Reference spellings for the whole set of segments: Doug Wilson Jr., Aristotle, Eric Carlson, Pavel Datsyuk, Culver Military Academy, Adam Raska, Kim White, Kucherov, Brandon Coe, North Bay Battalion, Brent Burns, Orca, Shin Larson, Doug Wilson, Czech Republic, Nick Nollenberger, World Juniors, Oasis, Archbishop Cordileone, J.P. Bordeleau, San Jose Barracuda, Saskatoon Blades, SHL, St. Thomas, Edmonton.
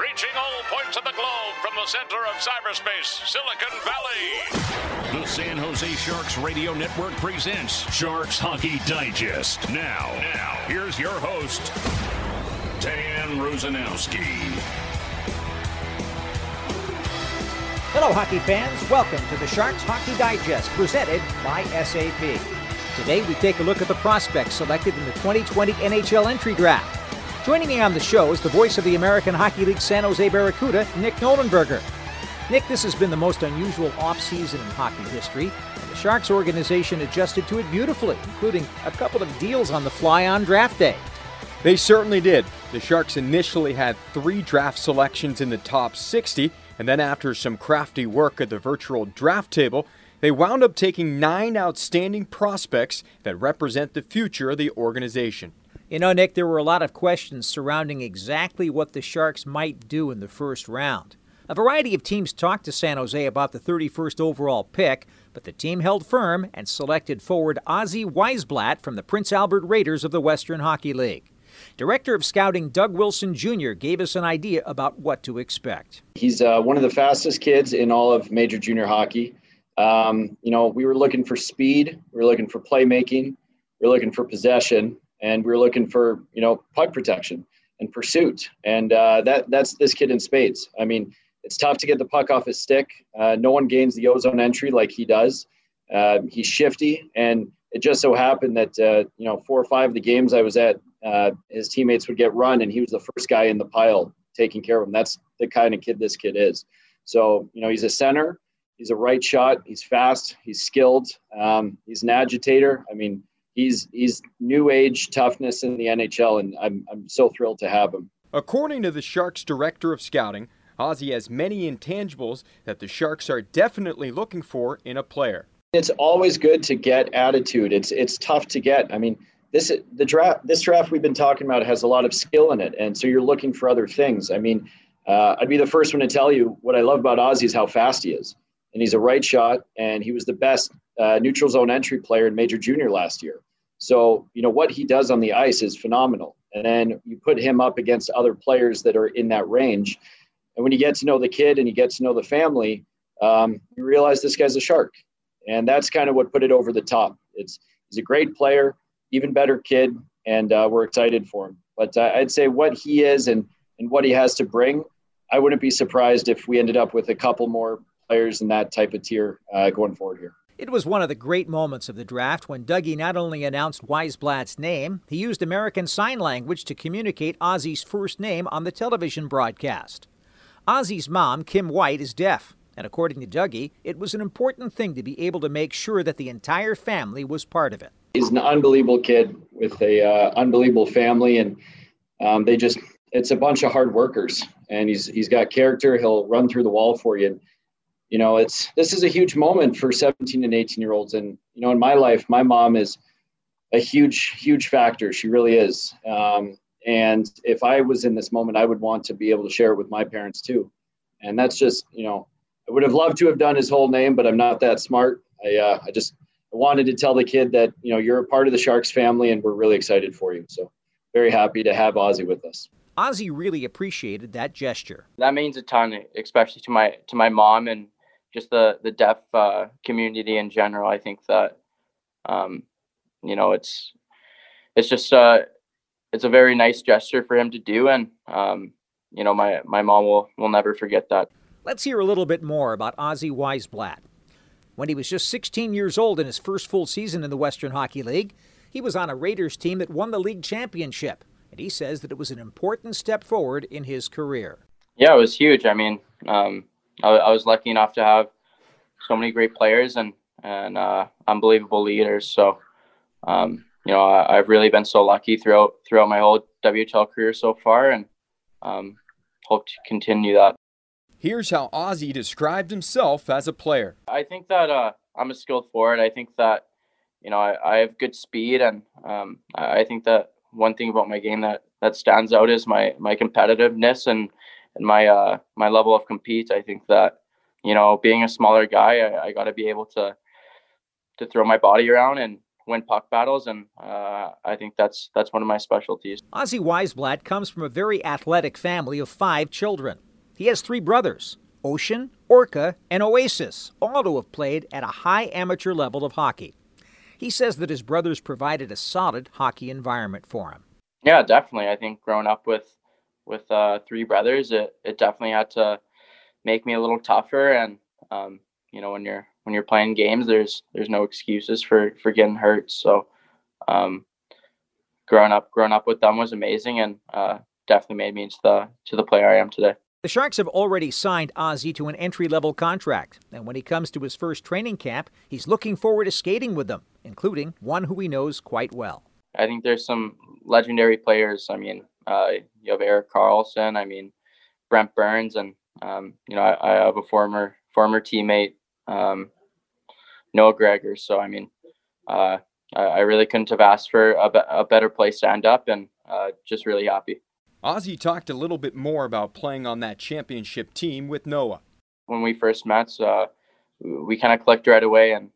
Reaching all points of the globe from the center of cyberspace, Silicon Valley. The San Jose Sharks Radio Network presents Sharks Hockey Digest. Now, here's your host, Dan Rusanowski. Hello, hockey fans. Welcome to the Sharks Hockey Digest, presented by SAP. Today, we take a look at the prospects selected in the 2020 NHL Entry Draft. Joining me on the show is the voice of the American Hockey League San Jose Barracuda, Nick Nollenberger. Nick, this has been the most unusual offseason in hockey history, and the Sharks organization adjusted to it beautifully, including a couple of deals on the fly on draft day. They certainly did. The Sharks initially had 3 draft selections in the top 60, and then after some crafty work at the virtual draft table, they wound up taking 9 outstanding prospects that represent the future of the organization. You know, Nick, there were a lot of questions surrounding exactly what the Sharks might do in the first round. A variety of teams talked to San Jose about the 31st overall pick, but the team held firm and selected forward Ozzie Weisblatt from the Prince Albert Raiders of the Western Hockey League. Director of Scouting Doug Wilson Jr. gave us an idea about what to expect. He's one of the fastest kids in all of major junior hockey. We were looking for speed, we were looking for playmaking, we were looking for possession, and we were looking for, puck protection and pursuit. And that's this kid in spades. I mean, it's tough to get the puck off his stick. No one gains the ozone entry like he does. He's shifty, and it just so happened that, 4 or 5 of the games I was at, his teammates would get run, and he was the first guy in the pile taking care of him. That's the kind of kid this kid is. So, he's a center. He's a right shot. He's fast. He's skilled. He's an agitator. I mean, he's new age toughness in the NHL, and I'm so thrilled to have him. According to the Sharks director of scouting, Ozzie has many intangibles that the Sharks are definitely looking for in a player. It's always good to get attitude. It's tough to get. I mean, This draft we've been talking about has a lot of skill in it, and so you're looking for other things. I mean, I'd be the first one to tell you what I love about Ozzie is how fast he is, and he's a right shot, and he was the best neutral zone entry player in Major Junior last year. So, what he does on the ice is phenomenal, and then you put him up against other players that are in that range, and when you get to know the kid and you get to know the family, you realize this guy's a Shark, and that's kind of what put it over the top. He's a great player. Even better kid, and we're excited for him. But I'd say what he is and what he has to bring, I wouldn't be surprised if we ended up with a couple more players in that type of tier going forward here. It was one of the great moments of the draft when Dougie not only announced Weisblatt's name, he used American Sign Language to communicate Ozzie's first name on the television broadcast. Ozzie's mom, Kim White, is deaf, and according to Dougie, it was an important thing to be able to make sure that the entire family was part of it. He's an unbelievable kid with a unbelievable family, and it's a bunch of hard workers, and he's got character. He'll run through the wall for you. And, this is a huge moment for 17 and 18 year olds. And, in my life, my mom is a huge, huge factor. She really is. And if I was in this moment, I would want to be able to share it with my parents too. And that's just, I would have loved to have done his whole name, but I'm not that smart. I wanted to tell the kid that, you're a part of the Sharks family and we're really excited for you. So very happy to have Ozzie with us. Ozzie really appreciated that gesture. That means a ton, especially to my mom and just the deaf community in general. I think that, it's just it's a very nice gesture for him to do. And, my mom will never forget that. Let's hear a little bit more about Ozzie Weisblatt. When he was just 16 years old in his first full season in the Western Hockey League, he was on a Raiders team that won the league championship, and he says that it was an important step forward in his career. Yeah, it was huge. I mean, I was lucky enough to have so many great players and unbelievable leaders. So, I've really been so lucky throughout my whole WHL career so far, and hope to continue that. Here's how Ozzie described himself as a player. I think that I'm a skilled forward. I think that, you know, I have good speed, and I think that one thing about my game that stands out is my competitiveness and my level of compete. I think that, you know, being a smaller guy, I got to be able to throw my body around and win puck battles, and I think that's one of my specialties. Ozzie Weisblatt comes from a very athletic family of 5 children. He has 3 brothers, Ocean, Orca, and Oasis, all who have played at a high amateur level of hockey. He says that his brothers provided a solid hockey environment for him. Yeah, definitely. I think growing up with 3 brothers, it definitely had to make me a little tougher. And you know, when you're playing games, there's no excuses for getting hurt. So growing up with them was amazing, and definitely made me into the player I am today. The Sharks have already signed Ozzie to an entry-level contract, and when he comes to his first training camp, he's looking forward to skating with them, including one who he knows quite well. I think there's some legendary players. I mean, you have Eric Carlson, I mean, Brent Burns, and, you know, I have a former teammate, Noah Gregor. So, I mean, I really couldn't have asked for a better place to end up, and just really happy. Ozzie talked a little bit more about playing on that championship team with Noah. When we first met, we kind of clicked right away, and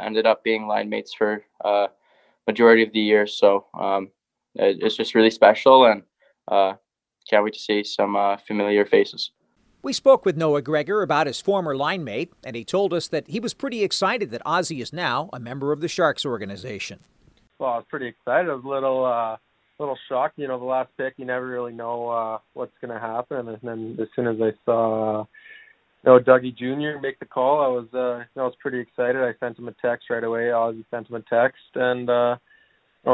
ended up being line mates for majority of the year. So it's just really special, and can't wait to see some familiar faces. We spoke with Noah Gregor about his former line mate, and he told us that he was pretty excited that Ozzie is now a member of the Sharks organization. Well, I was pretty excited. I was a little shocked, you know, the last pick, you never really know what's going to happen. And then as soon as I saw, you know, Dougie Jr. make the call, I was pretty excited. I sent him a text right away. Ozzie sent him a text, and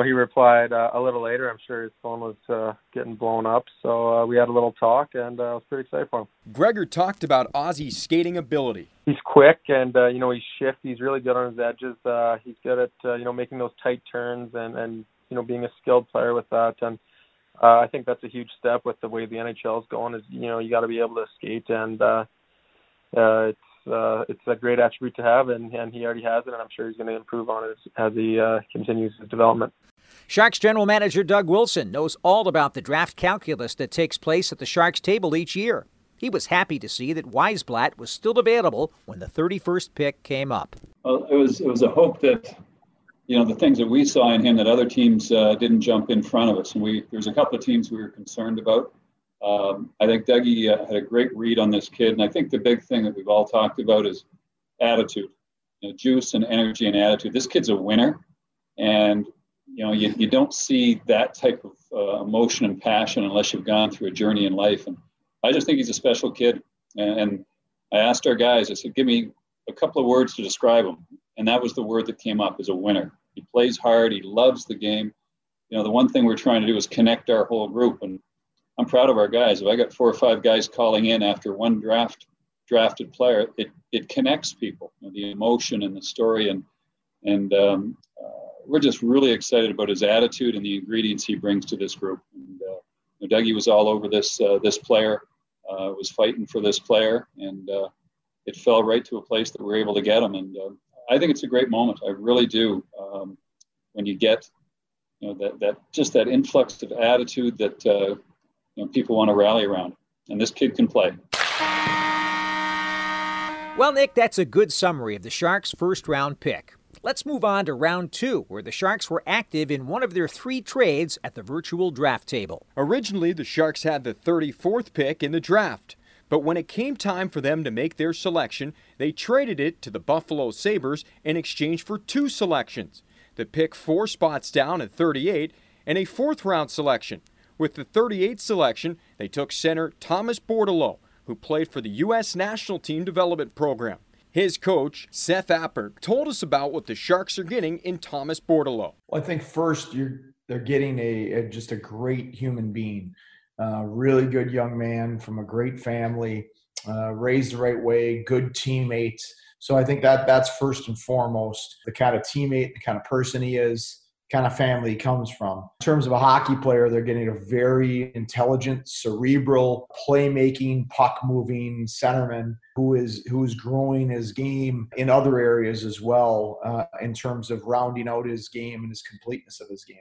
he replied a little later. I'm sure his phone was getting blown up. So we had a little talk, and I was pretty excited for him. Gregor talked about Ozzie's skating ability. He's quick, and, you know, he's shifty. He's really good on his edges. He's good at, you know, making those tight turns and you know, being a skilled player with that. And I think that's a huge step with the way the NHL is going, is, you know, you got to be able to skate, and it's a great attribute to have, and he already has it, and I'm sure he's going to improve on it as he continues his development. Sharks general manager Doug Wilson knows all about the draft calculus that takes place at the Sharks table each year. He was happy to see that Weisblatt was still available when the 31st pick came up. Well, it was a hope that, you know, the things that we saw in him that other teams didn't jump in front of us. And there was a couple of teams we were concerned about. I think Dougie had a great read on this kid. And I think the big thing that we've all talked about is attitude, you know, juice and energy and attitude. This kid's a winner. And, you know, you don't see that type of emotion and passion unless you've gone through a journey in life. And I just think he's a special kid. And I asked our guys, I said, give me a couple of words to describe him. And that was the word that came up, is a winner. He plays hard. He loves the game. You know, the one thing we're trying to do is connect our whole group. And I'm proud of our guys. If I got 4 or 5 guys calling in after one drafted player, it connects people, you know, the emotion and the story. And we're just really excited about his attitude and the ingredients he brings to this group. And you know, Dougie was all over this player, was fighting for this player. And it fell right to a place that we were able to get him. And I think it's a great moment. I really do. When you get, you know, that influx of attitude that you know, people want to rally around, and this kid can play. Well, Nick, that's a good summary of the Sharks' first-round pick. Let's move on to round 2, where the Sharks were active in one of their 3 trades at the virtual draft table. Originally, the Sharks had the 34th pick in the draft. But when it came time for them to make their selection, they traded it to the Buffalo Sabres in exchange for 2 selections. The pick 4 spots down at 38 and a 4th-round selection. With the 38th selection, they took center Thomas Bordeleau, who played for the U.S. National Team Development Program. His coach, Seth Appert, told us about what the Sharks are getting in Thomas Bordeleau. Well, I think first they're getting just a great human being. Really good young man from a great family, raised the right way, good teammate. So I think that's first and foremost, the kind of teammate, the kind of person he is, kind of family he comes from. In terms of a hockey player, they're getting a very intelligent, cerebral, playmaking, puck-moving centerman who is growing his game in other areas as well, in terms of rounding out his game and his completeness of his game.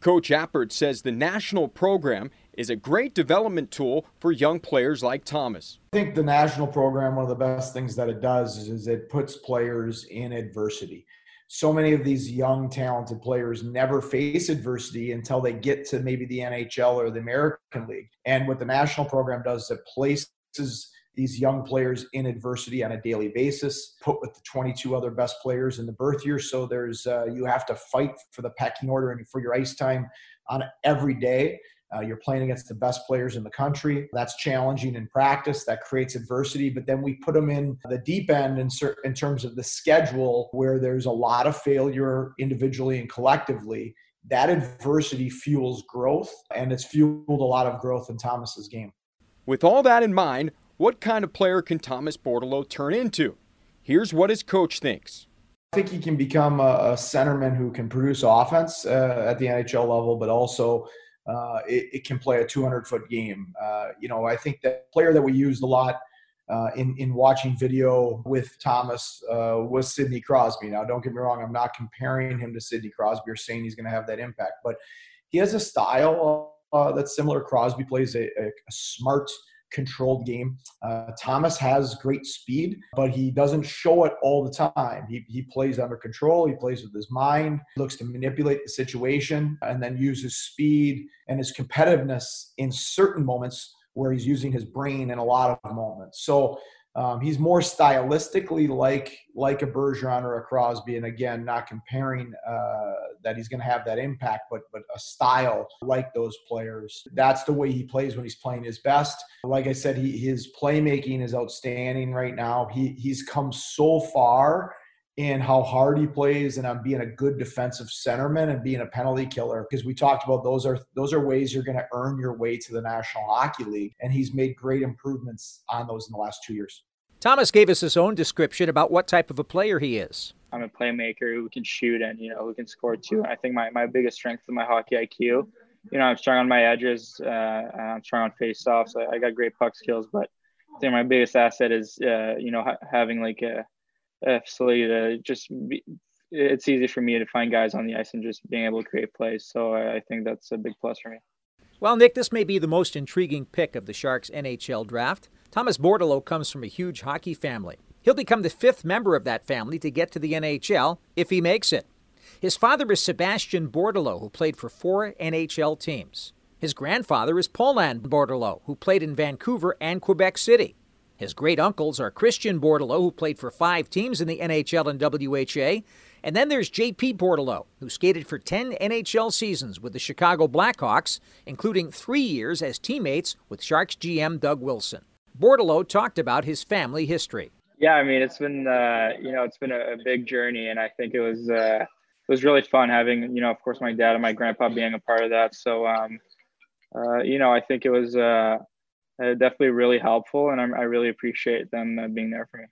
Coach Appert says the national program is a great development tool for young players like Thomas. I think the national program, one of the best things that it does is it puts players in adversity. So many of these young, talented players never face adversity until they get to maybe the NHL or the American League. And what the national program does is it places these young players in adversity on a daily basis, put with the 22 other best players in the birth year. So you have to fight for the pecking order and for your ice time on every day. You're playing against the best players in the country. That's challenging in practice. That creates adversity. But then we put them in the deep end in terms of the schedule, where there's a lot of failure individually and collectively. That adversity fuels growth, and it's fueled a lot of growth in Thomas's game. With all that in mind, what kind of player can Thomas Bordeleau turn into? Here's what his coach thinks. I think he can become a centerman who can produce offense at the NHL level, but also it can play a 200-foot game. I think that player that we used a lot in watching video with Thomas was Sidney Crosby. Now, don't get me wrong, I'm not comparing him to Sidney Crosby or saying he's going to have that impact, but he has a style that's similar. Crosby plays a smart, controlled game. Thomas has great speed, but he doesn't show it all the time. He plays under control. He plays with his mind, looks to manipulate the situation, and then uses speed and his competitiveness in certain moments where he's using his brain in a lot of moments. So he's more stylistically like a Bergeron or a Crosby, and again, not comparing that he's going to have that impact, but a style like those players. That's the way he plays when he's playing his best. Like I said, his playmaking is outstanding right now. He's come so far in how hard he plays and on being a good defensive centerman and being a penalty killer, because we talked about those are ways you're going to earn your way to the National Hockey League, and he's made great improvements on those in the last 2 years. Thomas gave us his own description about what type of a player he is. I'm a playmaker who can shoot and, who can score too. I think my biggest strength is my hockey IQ. I'm strong on my edges. I'm strong on faceoffs. I got great puck skills, but I think my biggest asset is, having like a facility to it's easy for me to find guys on the ice and just being able to create plays. So I think that's a big plus for me. Well, Nick, this may be the most intriguing pick of the Sharks' NHL draft. Thomas Bordeleau comes from a huge hockey family. He'll become the fifth member of that family to get to the NHL if he makes it. His father is Sebastian Bordeleau, who played for 4 NHL teams. His grandfather is Paulan Bordeleau, who played in Vancouver and Quebec City. His great uncles are Christian Bordeleau, who played for 5 teams in the NHL and WHA. And then there's J.P. Bordeleau, who skated for 10 NHL seasons with the Chicago Blackhawks, including 3 years as teammates with Sharks GM Doug Wilson. Bordeleau talked about his family history. Yeah, I mean, it's been, it's been a big journey, and I think it was really fun having, of course, my dad and my grandpa being a part of that. So, I think it was definitely really helpful, and I really appreciate them being there for me.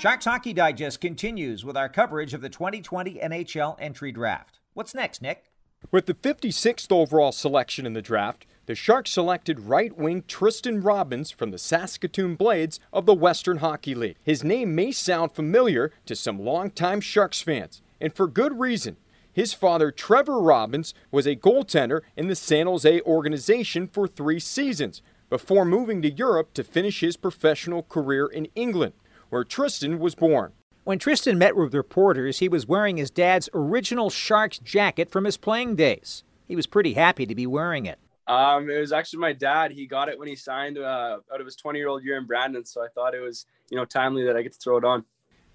Sharks Hockey Digest continues with our coverage of the 2020 NHL Entry Draft. What's next, Nick? With the 56th overall selection in the draft, the Sharks selected right wing Tristan Robbins from the Saskatoon Blades of the Western Hockey League. His name may sound familiar to some longtime Sharks fans, and for good reason. His father, Trevor Robbins, was a goaltender in the San Jose organization for 3 seasons before moving to Europe to finish his professional career in England, where Tristan was born. When Tristan met with reporters, he was wearing his dad's original Sharks jacket from his playing days. He was pretty happy to be wearing it. It was actually my dad. He got it when he signed out of his 20-year-old year in Brandon, so I thought it was, timely that I get to throw it on.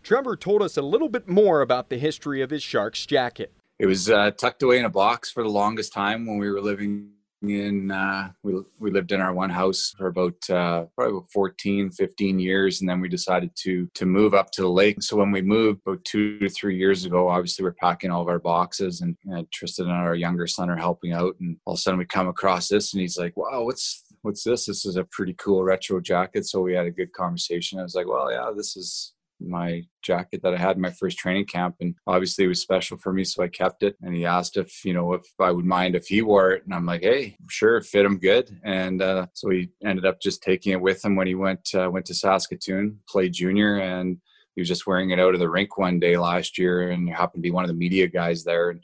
Trevor told us a little bit more about the history of his Sharks jacket. It was tucked away in a box for the longest time when we were living in, we lived in our one house for about probably 14, 15 years, and then we decided to move up to the lake. So when we moved about 2 to 3 years ago, obviously we're packing all of our boxes, and Tristan and our younger son are helping out, and all of a sudden we come across this, and he's like, wow, what's this? This is a pretty cool retro jacket. So we had a good conversation. I was like, well, yeah, this is my jacket that I had in my first training camp, and obviously it was special for me, so I kept it. And he asked if, you know, if I would mind if he wore it, and I'm like, hey, sure, fit him good. And so he ended up just taking it with him when he went to Saskatoon, played junior, and he was just wearing it out of the rink one day last year, and happened to be one of the media guys there,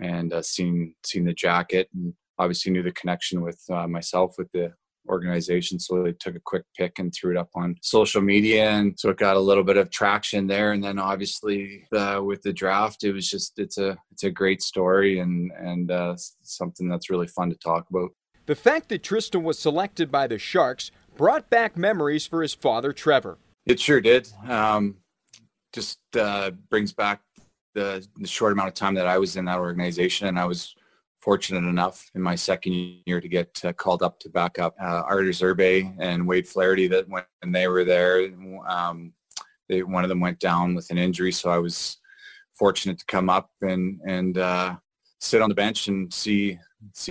and seen the jacket, and obviously knew the connection with myself with the organization, so they took a quick pic and threw it up on social media, and so it got a little bit of traction there. And then obviously with the draft, it was just it's a great story and something that's really fun to talk about. The fact that Tristan was selected by the Sharks brought back memories for his father, Trevor. It sure did. Just brings back the short amount of time that I was in that organization, and I was fortunate enough in my second year to get called up to back up Artis Urbe and Wade Flaherty. That when they were there, one of them went down with an injury, so I was fortunate to come up and sit on the bench and see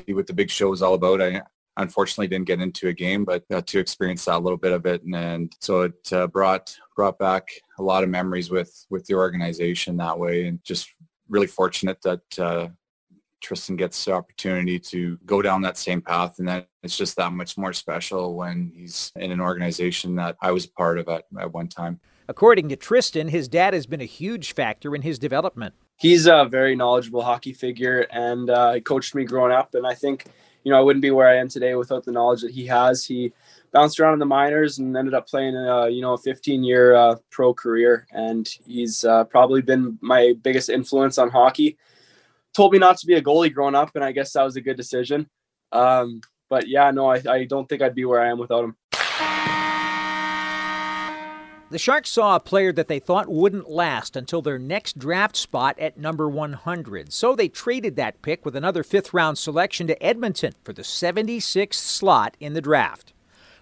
what the big show was all about. I unfortunately didn't get into a game, but got to experience that a little bit of it, and so it brought back a lot of memories with the organization that way, and just really fortunate that Tristan gets the opportunity to go down that same path, and that it's just that much more special when he's in an organization that I was a part of at one time. According to Tristan, his dad has been a huge factor in his development. He's a very knowledgeable hockey figure, and he coached me growing up, and I think, you know, I wouldn't be where I am today without the knowledge that he has. He bounced around in the minors and ended up playing a 15-year pro career, and he's probably been my biggest influence on hockey. Told me not to be a goalie growing up, and I guess that was a good decision. But yeah, no, I don't think I'd be where I am without him. The Sharks saw a player that they thought wouldn't last until their next draft spot at number 100. So they traded that pick with another fifth-round selection to Edmonton for the 76th slot in the draft.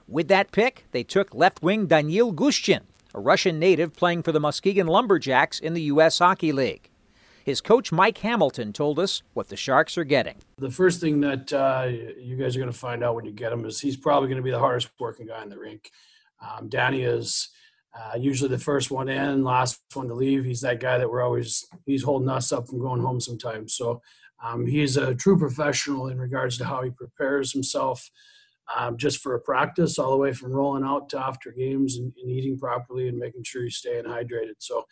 With that pick, they took left wing Daniil Gushchin, a Russian native playing for the Muskegon Lumberjacks in the U.S. Hockey League. His coach, Mike Hamilton, told us what the Sharks are getting. The first thing that you guys are going to find out when you get him is he's probably going to be the hardest working guy in the rink. Danny is usually the first one in, last one to leave. He's that guy that he's holding us up from going home sometimes. So he's a true professional in regards to how he prepares himself just for a practice, all the way from rolling out to after games and eating properly and making sure he's staying hydrated. So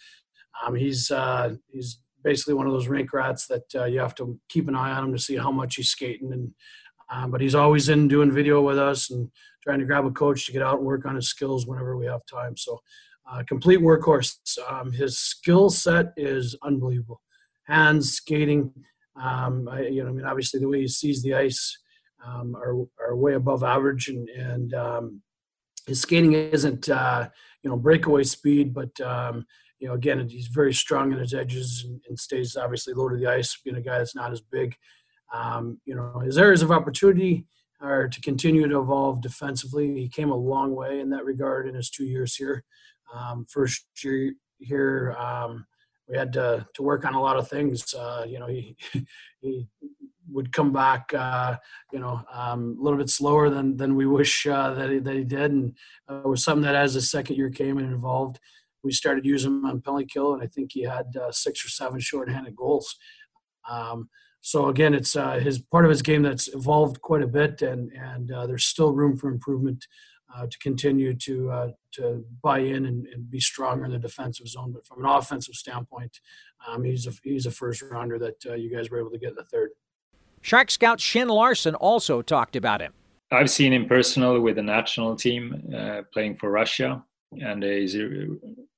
he's basically one of those rink rats that you have to keep an eye on him to see how much he's skating. But he's always in doing video with us and trying to grab a coach to get out and work on his skills whenever we have time. So complete workhorse. His skill set is unbelievable. Hands, skating, obviously the way he sees the ice are way above average. And his skating isn't, breakaway speed, but again, he's very strong in his edges and stays obviously low to the ice, being a guy that's not as big. His areas of opportunity are to continue to evolve defensively. He came a long way in that regard in his 2 years here. First year here, we had to work on a lot of things. He would come back, a little bit slower than we wish that he did. And it was something that as the second year came and evolved, we started using him on penalty kill, and I think he had 6 or 7 shorthanded goals. So again, it's his part of his game that's evolved quite a bit, and there's still room for improvement to continue to buy in and be stronger in the defensive zone. But from an offensive standpoint, he's a first rounder that you guys were able to get in the third. Shark scout Shin Larson also talked about him. I've seen him personally with the national team playing for Russia, and he's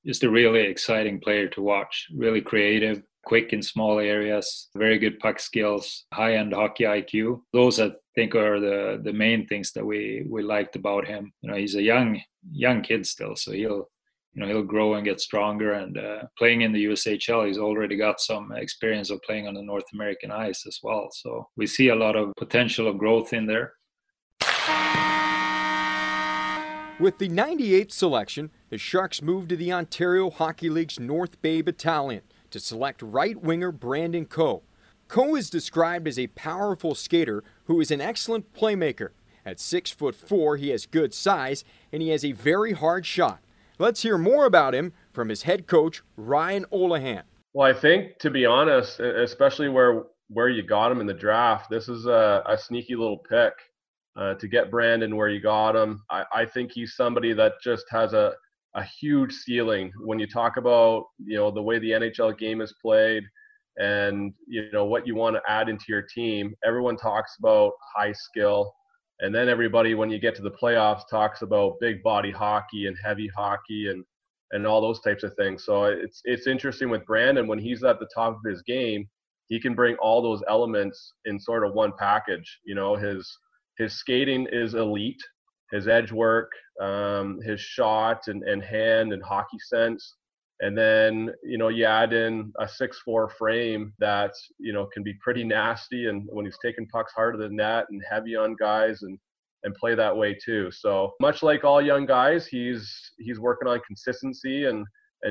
just a really exciting player to watch. Really creative, quick in small areas, very good puck skills, high-end hockey IQ. Those, I think, are the main things that we liked about him. He's a young kid still, so he'll grow and get stronger. And playing in the USHL, he's already got some experience of playing on the North American ice as well. So we see a lot of potential of growth in there. With the 98th selection, the Sharks moved to the Ontario Hockey League's North Bay Battalion to select right-winger Brandon Coe. Coe is described as a powerful skater who is an excellent playmaker. At 6'4", he has good size, and he has a very hard shot. Let's hear more about him from his head coach, Ryan Olehan. Well, I think, to be honest, especially where you got him in the draft, this is a sneaky little pick to get Brandon where you got him. I think he's somebody that just has a huge ceiling. When you talk about, you know, the way the NHL game is played and, you know, what you want to add into your team, everyone talks about high skill. And then everybody, when you get to the playoffs, talks about big body hockey and heavy hockey and all those types of things. So it's interesting with Brandon, when he's at the top of his game, he can bring all those elements in sort of one package. You know, his skating is elite, his edge work, his shot and hand and hockey sense. And then, you know, you add in a 6'4" frame that, you know, can be pretty nasty, and when he's taking pucks harder than that and heavy on guys and play that way too. So much like all young guys, he's working on consistency and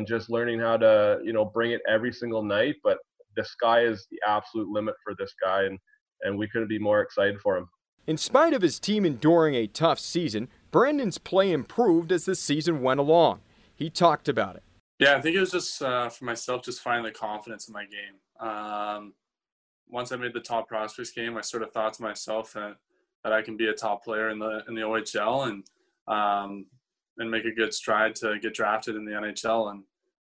just learning how to, you know, bring it every single night. But the sky is the absolute limit for this guy, and we couldn't be more excited for him. In spite of his team enduring a tough season, Brandon's play improved as the season went along. He talked about it. Yeah, I think it was just for myself, just finding the confidence in my game. Once I made the top prospects game, I sort of thought to myself that I can be a top player in the OHL and make a good stride to get drafted in the NHL.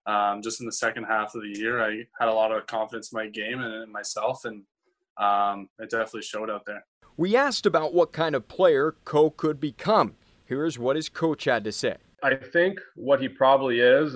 And just in the second half of the year, I had a lot of confidence in my game and in myself, and it definitely showed out there. We asked about what kind of player Co could become. Here's what his coach had to say. I think what he probably is,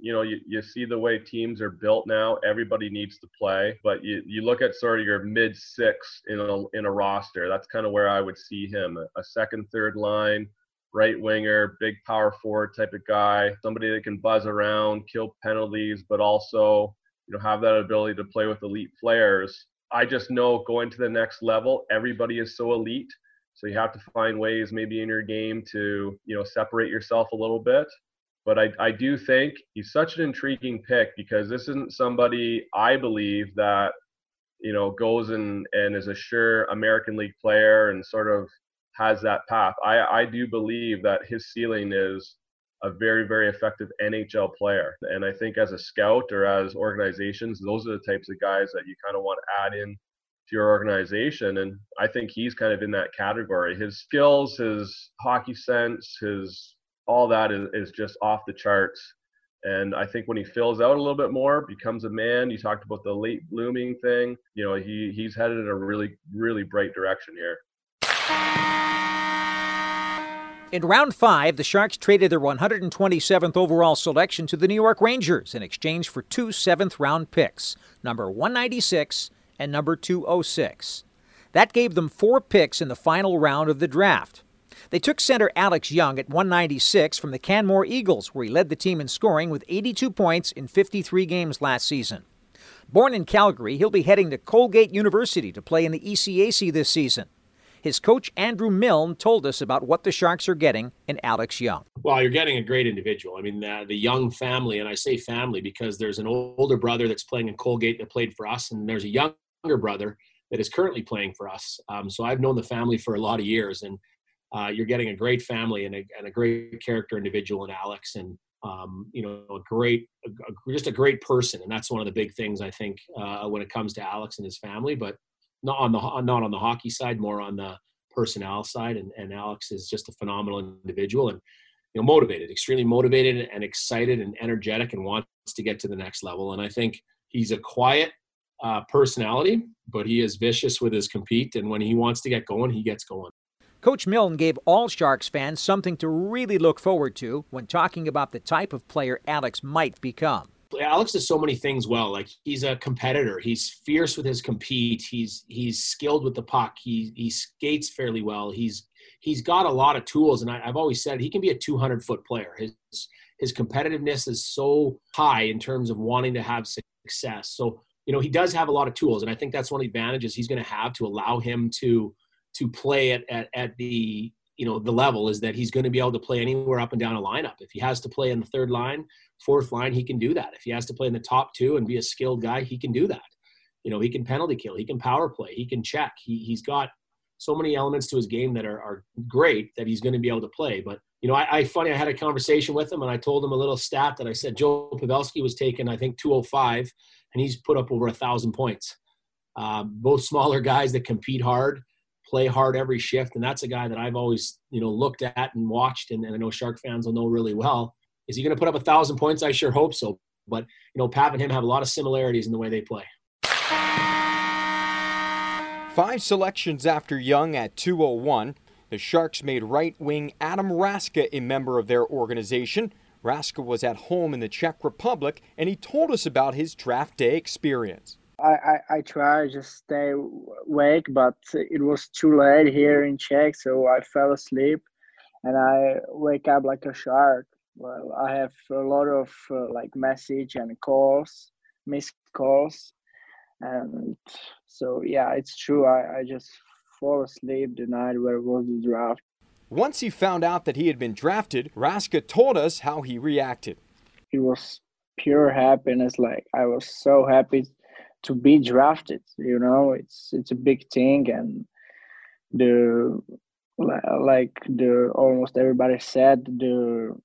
you know, you see the way teams are built now. Everybody needs to play, but you look at sort of your mid-six in a roster. That's kind of where I would see him, a second, third line, right winger, big power forward type of guy, somebody that can buzz around, kill penalties, but also, you know, have that ability to play with elite players. I just know going to the next level, everybody is so elite. So you have to find ways maybe in your game to, you know, separate yourself a little bit. But I do think he's such an intriguing pick, because this isn't somebody, I believe, that, you know, goes and is a sure American League player and sort of has that path. I do believe that his ceiling is a very, very effective NHL player. And I think as a scout or as organizations, those are the types of guys that you kind of want to add in to your organization, and I think he's kind of in that category. His skills, his hockey sense, his all that is just off the charts. And I think when he fills out a little bit more, becomes a man, you talked about the late blooming thing, you know, he's headed in a really, really bright direction here. In round 5, the Sharks traded their 127th overall selection to the New York Rangers in exchange for 2 seventh-round picks, number 196 and number 206. That gave them 4 picks in the final round of the draft. They took center Alex Young at 196 from the Canmore Eagles, where he led the team in scoring with 82 points in 53 games last season. Born in Calgary, he'll be heading to Colgate University to play in the ECAC this season. His coach, Andrew Milne, told us about what the Sharks are getting in Alex Young. Well, you're getting a great individual. I mean, the Young family, and I say family because there's an older brother that's playing in Colgate that played for us, and there's a younger brother that is currently playing for us. So I've known the family for a lot of years, and you're getting a great family and a great character individual in Alex, and you know, just a great person. And that's one of the big things, I think, when it comes to Alex and his family, but not on the hockey side, more on the personnel side. And Alex is just a phenomenal individual, and, you know, motivated, extremely motivated and excited and energetic, and wants to get to the next level. And I think he's a quiet personality, but he is vicious with his compete, and when he wants to get going, he gets going. Coach Milne gave all Sharks fans something to really look forward to when talking about the type of player Alex might become. Alex does so many things well. Like, he's a competitor. He's fierce with his compete. He's skilled with the puck. He skates fairly well. He's got a lot of tools, and I've always said he can be a 200-foot player. His competitiveness is so high in terms of wanting to have success. So, you know, he does have a lot of tools, and I think that's one of the advantages he's going to have to allow him to play at the, you know, the level, is that he's going to be able to play anywhere up and down a lineup. If he has to play in the third line, fourth line, he can do that. If he has to play in the top two and be a skilled guy, he can do that. You know, he can penalty kill, he can power play, he can check. He's got so many elements to his game that are great that he's going to be able to play. But you know, I had a conversation with him, and I told him a little stat that I said Joe Pavelski was taken, I think, 205, and he's put up over 1,000 points. Both smaller guys that compete hard, play hard every shift, and that's a guy that I've always, you know, looked at and watched, and I know Shark fans will know really well. Is he going to put up 1,000 points? I sure hope so. But, you know, Pat and him have a lot of similarities in the way they play. 5 selections after Young at 201, the Sharks made right wing Adam Raska a member of their organization. Raska was at home in the Czech Republic, and he told us about his draft day experience. I tried to just stay awake, but it was too late here in Czech, so I fell asleep, and I wake up like a shark. Well, I have a lot of message and calls, missed calls. And so, yeah, it's true. I just fall asleep the night where it was the draft. Once he found out that he had been drafted, Raska told us how he reacted. It was pure happiness. Like, I was so happy to be drafted. You know, it's a big thing, and almost everybody said the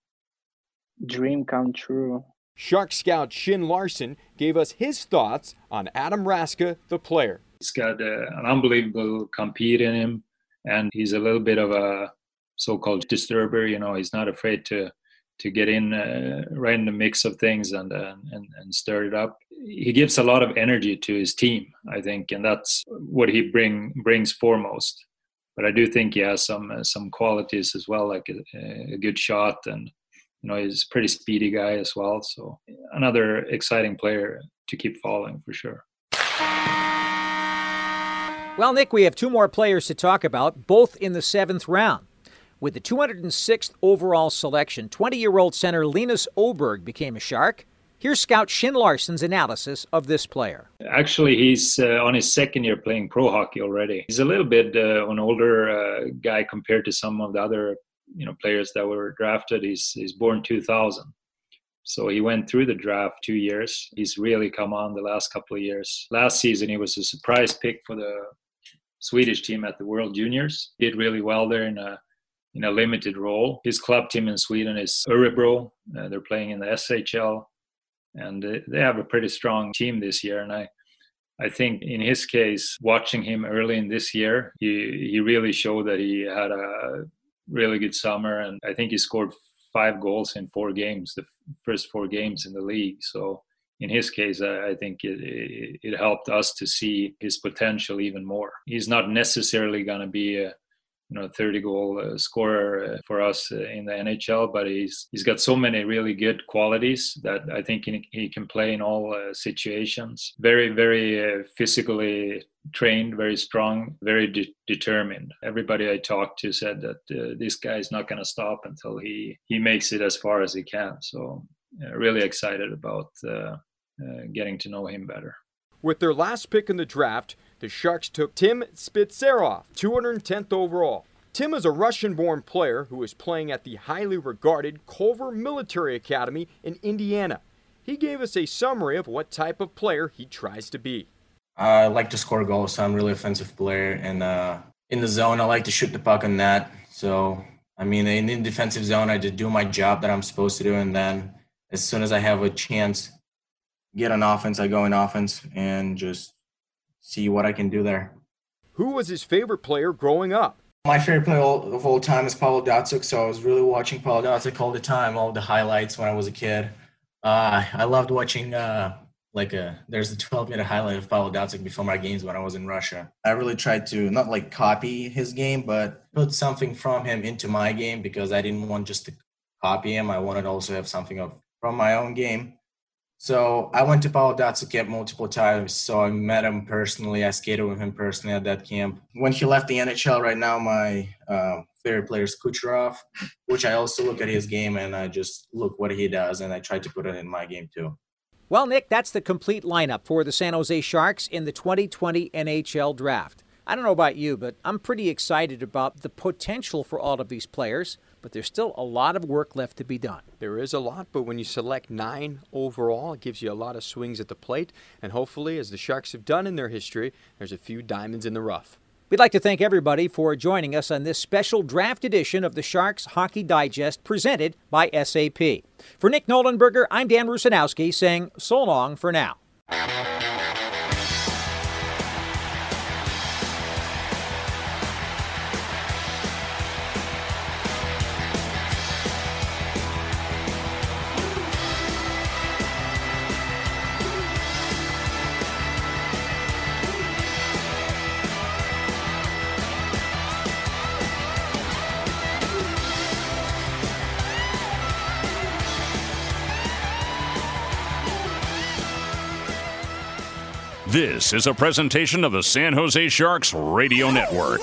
dream come true. Shark scout Shin Larson gave us his thoughts on Adam Raska, the player. He's got an unbelievable compete in him, and he's a little bit of a so-called disturber. You know, he's not afraid to get in right in the mix of things and stir it up. He gives a lot of energy to his team, I think, and that's what he brings foremost. But I do think he has some qualities as well, like a good shot, and you know, he's a pretty speedy guy as well. So another exciting player to keep following for sure. Well, Nick, we have 2 more players to talk about, both in the 7th round. With the 206th overall selection, 20-year-old center Linus Oberg became a Shark. Here's scout Shin Larson's analysis of this player. Actually, he's on his 2nd year playing pro hockey already. He's a little bit an older guy compared to some of the other players that were drafted. He's born 2000, so he went through the draft 2 years. He's really come on the last couple of years. Last season, he was a surprise pick for the Swedish team at the World Juniors. Did really well there in a limited role. His club team in Sweden is Örebro. They're playing in the SHL, and they have a pretty strong team this year. And I think in his case, watching him early in this year, he really showed that he had a really good summer, and I think he scored 5 goals in 4 games, the first 4 games in the league. So in his case, I think it helped us to see his potential even more. He's not necessarily going to be a 30-goal scorer for us in the NHL, but he's got so many really good qualities that I think he can play in all situations. Very, very physically trained, very strong, very determined. Everybody I talked to said that this guy is not going to stop until he makes it as far as he can. So really excited about getting to know him better. With their last pick in the draft, the Sharks took Tim Spitserov, 210th overall. Tim is a Russian-born player who is playing at the highly regarded Culver Military Academy in Indiana. He gave us a summary of what type of player he tries to be. I like to score goals, so I'm a really offensive player. And in the zone, I like to shoot the puck on net. So, in the defensive zone, I just do my job that I'm supposed to do. And then as soon as I have a chance get on offense, I go in offense and just see what I can do there. Who was his favorite player growing up? My favorite player of all time is Pavel Datsyuk, so I was really watching Pavel Datsyuk all the time, all the highlights when I was a kid. I loved watching, there's a 12-minute highlight of Pavel Datsyuk before my games when I was in Russia. I really tried to not, copy his game, but put something from him into my game, because I didn't want just to copy him. I wanted to also have something from my own game. So I went to Pavel Datsyuk camp multiple times, so I met him personally. I skated with him personally at that camp. When he left the NHL right now, my favorite player is Kucherov, which I also look at his game, and I just look what he does, and I try to put it in my game too. Well, Nick, that's the complete lineup for the San Jose Sharks in the 2020 NHL Draft. I don't know about you, but I'm pretty excited about the potential for all of these players, but there's still a lot of work left to be done. There is a lot, but when you select 9 overall, it gives you a lot of swings at the plate, and hopefully, as the Sharks have done in their history, there's a few diamonds in the rough. We'd like to thank everybody for joining us on this special draft edition of the Sharks Hockey Digest presented by SAP. For Nick Nollenberger, I'm Dan Rusanowski saying so long for now. This is a presentation of the San Jose Sharks Radio Network.